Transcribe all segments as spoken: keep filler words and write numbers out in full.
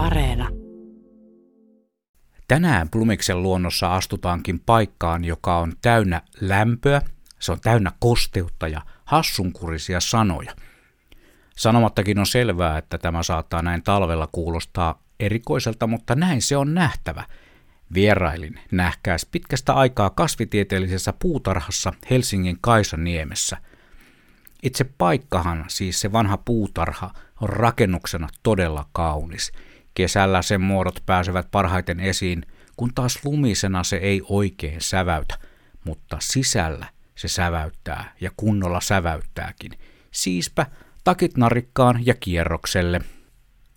Areena. Tänään Blomiksen luonnossa astutaankin paikkaan, joka on täynnä lämpöä, se on täynnä kosteutta ja hassunkurisia sanoja. Sanomattakin on selvää, että tämä saattaa näin talvella kuulostaa erikoiselta, mutta näin se on nähtävä. Vierailin nähkääs pitkästä aikaa kasvitieteellisessä puutarhassa Helsingin Kaisaniemessä. Itse paikkahan, siis se vanha puutarha, on rakennuksena todella kaunis. Kesällä sen muodot pääsevät parhaiten esiin, kun taas lumisena se ei oikein säväytä, mutta sisällä se säväyttää ja kunnolla säväyttääkin. Siispä takit narikkaan ja kierrokselle.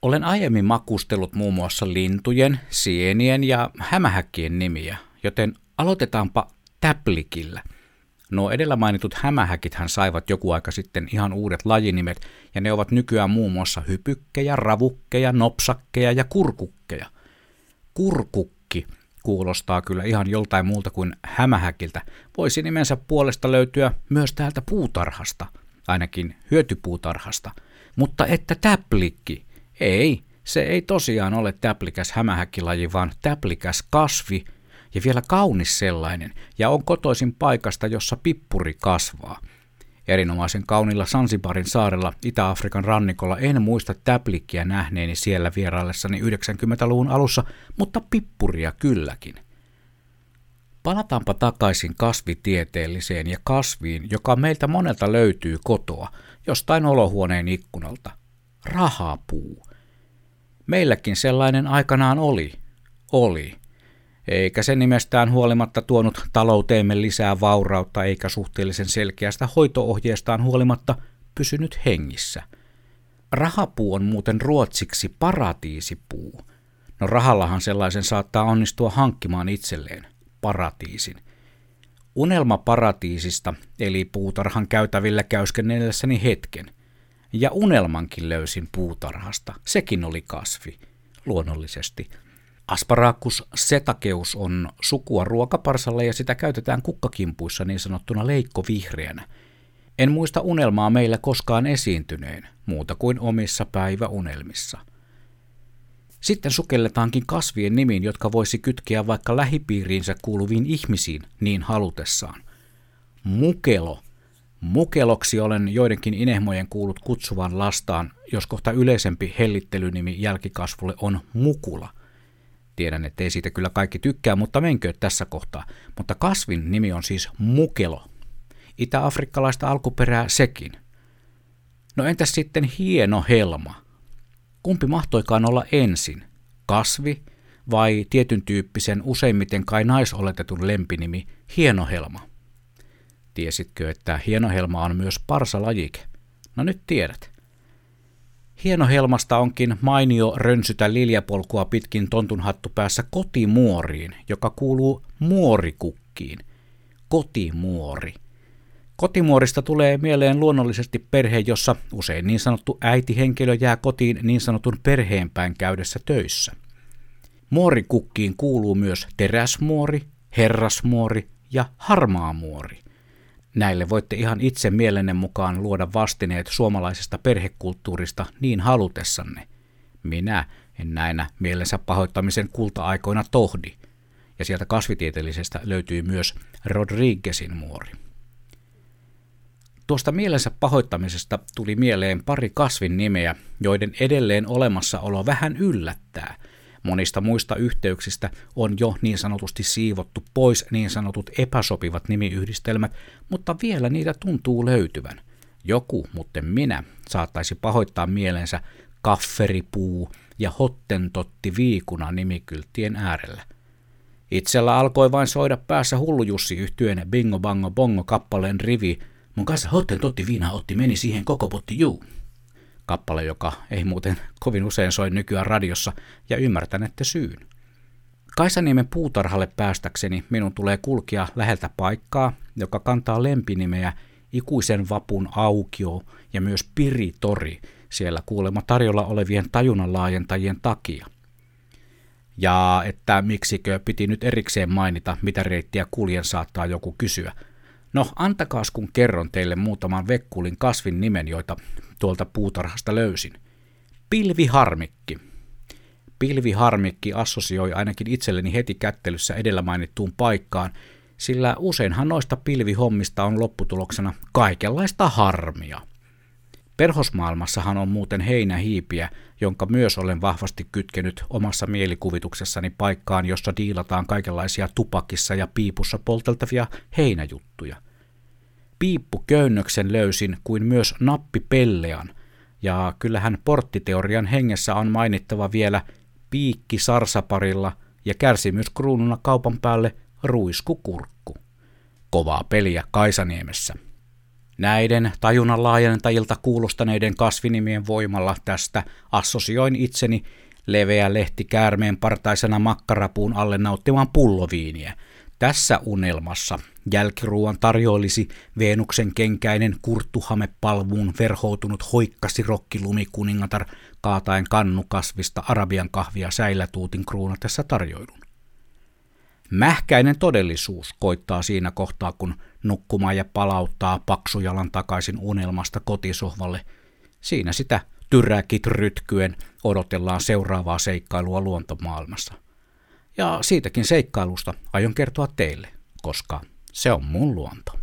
Olen aiemmin makustellut muun muassa lintujen, sienien ja hämähäkkien nimiä, joten aloitetaanpa täplikillä. No edellä mainitut hämähäkithän saivat joku aika sitten ihan uudet lajinimet, ja ne ovat nykyään muun muassa hypykkejä, ravukkeja, nopsakkeja ja kurkukkeja. Kurkukki kuulostaa kyllä ihan joltain muulta kuin hämähäkiltä. Voisi nimensä puolesta löytyä myös täältä puutarhasta, ainakin hyötypuutarhasta. Mutta että täplikki? Ei, se ei tosiaan ole täplikäs hämähäkkilaji, vaan täplikäs kasvi, ja vielä kaunis sellainen, ja on kotoisin paikasta, jossa pippuri kasvaa. Erinomaisen kaunilla Sansibarin saarella Itä-Afrikan rannikolla en muista täplikkiä nähneeni siellä vieraillessani yhdeksänkymmentäluvun alussa, mutta pippuria kylläkin. Palataanpa takaisin kasvitieteelliseen ja kasviin, joka meiltä monelta löytyy kotoa, jostain olohuoneen ikkunalta. Rahapuu. Meilläkin sellainen aikanaan oli. Oli. Eikä se nimestään huolimatta tuonut talouteemme lisää vaurautta eikä suhteellisen selkeästä hoitoohjeestaan huolimatta pysynyt hengissä. Rahapuu on muuten ruotsiksi paratiisipuu. No rahallahan sellaisen saattaa onnistua hankkimaan itselleen, paratiisin. Unelma paratiisista eli puutarhan käytävillä käyskennellessäni hetken. Ja unelmankin löysin puutarhasta, sekin oli kasvi, luonnollisesti. Asparagus setakeus on sukua ruokaparsalle ja sitä käytetään kukkakimpuissa niin sanottuna leikkovihreänä. En muista unelmaa meillä koskaan esiintyneen, muuta kuin omissa päiväunelmissa. Sitten sukelletaankin kasvien nimiin, jotka voisi kytkeä vaikka lähipiiriinsä kuuluviin ihmisiin niin halutessaan. Mukelo. Mukeloksi olen joidenkin inehmojen kuullut kutsuvan lastaan, jos kohta yleisempi hellittelynimi jälkikasvulle on mukula. Tiedän, ettei siitä kyllä kaikki tykkää, mutta menkö tässä kohtaa. Mutta kasvin nimi on siis mukelo. Itä-afrikkalaista alkuperää sekin. No entäs sitten hieno helma? Kumpi mahtoikaan olla ensin? Kasvi vai tietyn tyyppisen useimmiten kai naisoletetun lempinimi hienohelma? Tiesitkö, että hienohelma on myös parsalajike? No nyt tiedät. Hienohelmasta onkin mainio rönsytä liljapolkua pitkin tontunhattu päässä kotimuoriin, joka kuuluu muorikukkiin. Kotimuori. Kotimuorista tulee mieleen luonnollisesti perhe, jossa usein niin sanottu äitihenkilö jää kotiin niin sanotun perheenpäin käydessä töissä. Muorikukkiin kuuluu myös teräsmuori, herrasmuori ja harmaamuori. Näille voitte ihan itse mielenne mukaan luoda vastineet suomalaisesta perhekulttuurista niin halutessanne. Minä en näinä mielensä pahoittamisen kulta-aikoina tohdi. Ja sieltä kasvitieteellisestä löytyy myös Rodriguezin muori. Tuosta mielensä pahoittamisesta tuli mieleen pari kasvin nimeä, joiden edelleen olemassaolo vähän yllättää. Monista muista yhteyksistä on jo niin sanotusti siivottu pois niin sanotut epäsopivat nimiyhdistelmät, mutta vielä niitä tuntuu löytyvän. Joku, mutten minä, saattaisi pahoittaa mielensä kafferipuu ja hottentotti viikuna nimikylttien äärellä. Itsellä alkoi vain soida päässä hullu Jussi yhtyen bingo bango bongo kappaleen rivi, mun kanssa hottentotti viina otti meni siihen koko potti juu. Kappale, joka ei muuten kovin usein soi nykyään radiossa, ja ymmärtänette syyn. Kaisaniemen puutarhalle päästäkseni minun tulee kulkea läheltä paikkaa, joka kantaa lempinimeä Ikuisen vapun aukio ja myös Piritori, siellä kuulemma tarjolla olevien tajunnan laajentajien takia. Ja että miksikö piti nyt erikseen mainita, mitä reittiä kuljen saattaa joku kysyä. No, antakaas kun kerron teille muutaman vekkulin kasvin nimen, joita tuolta puutarhasta löysin. Pilviharmikki, Pilviharmikki assosioi ainakin itselleni heti kättelyssä edellä mainittuun paikkaan, sillä useinhan noista pilvihommista on lopputuloksena kaikenlaista harmia. Perhosmaailmassahan on muuten heinähiipiä, jonka myös olen vahvasti kytkenyt omassa mielikuvituksessani paikkaan, jossa diilataan kaikenlaisia tupakissa ja piipussa polteltavia heinäjuttuja. Piippuköynnöksen löysin kuin myös nappipellean, ja kyllähän porttiteorian hengessä on mainittava vielä piikki sarsaparilla ja kärsimyskruununa kaupan päälle ruiskukurkku. Kovaa peliä Kaisaniemessä. Näiden tajunnan laajentajilta kuulostaneiden kasvinimien voimalla tästä assosioin itseni leveä lehti käärmeen partaisena makkarapuun alle nauttimaan pulloviiniä. Tässä unelmassa jälkiruuan tarjoilisi Veenuksen kenkäinen kurttuhamepalvuun verhoutunut hoikkasirokkiluminkuningatar kaataen kannukasvista arabian kahvia säilätuutin kruunatessa tarjoilun. Mähkäinen todellisuus koittaa siinä kohtaa, kun nukkumaan ja palauttaa paksujalan takaisin unelmasta kotisohvalle. Siinä sitä tyräkit rytkyen odotellaan seuraavaa seikkailua luontomaailmassa. Ja siitäkin seikkailusta aion kertoa teille, koska se on mun luonto.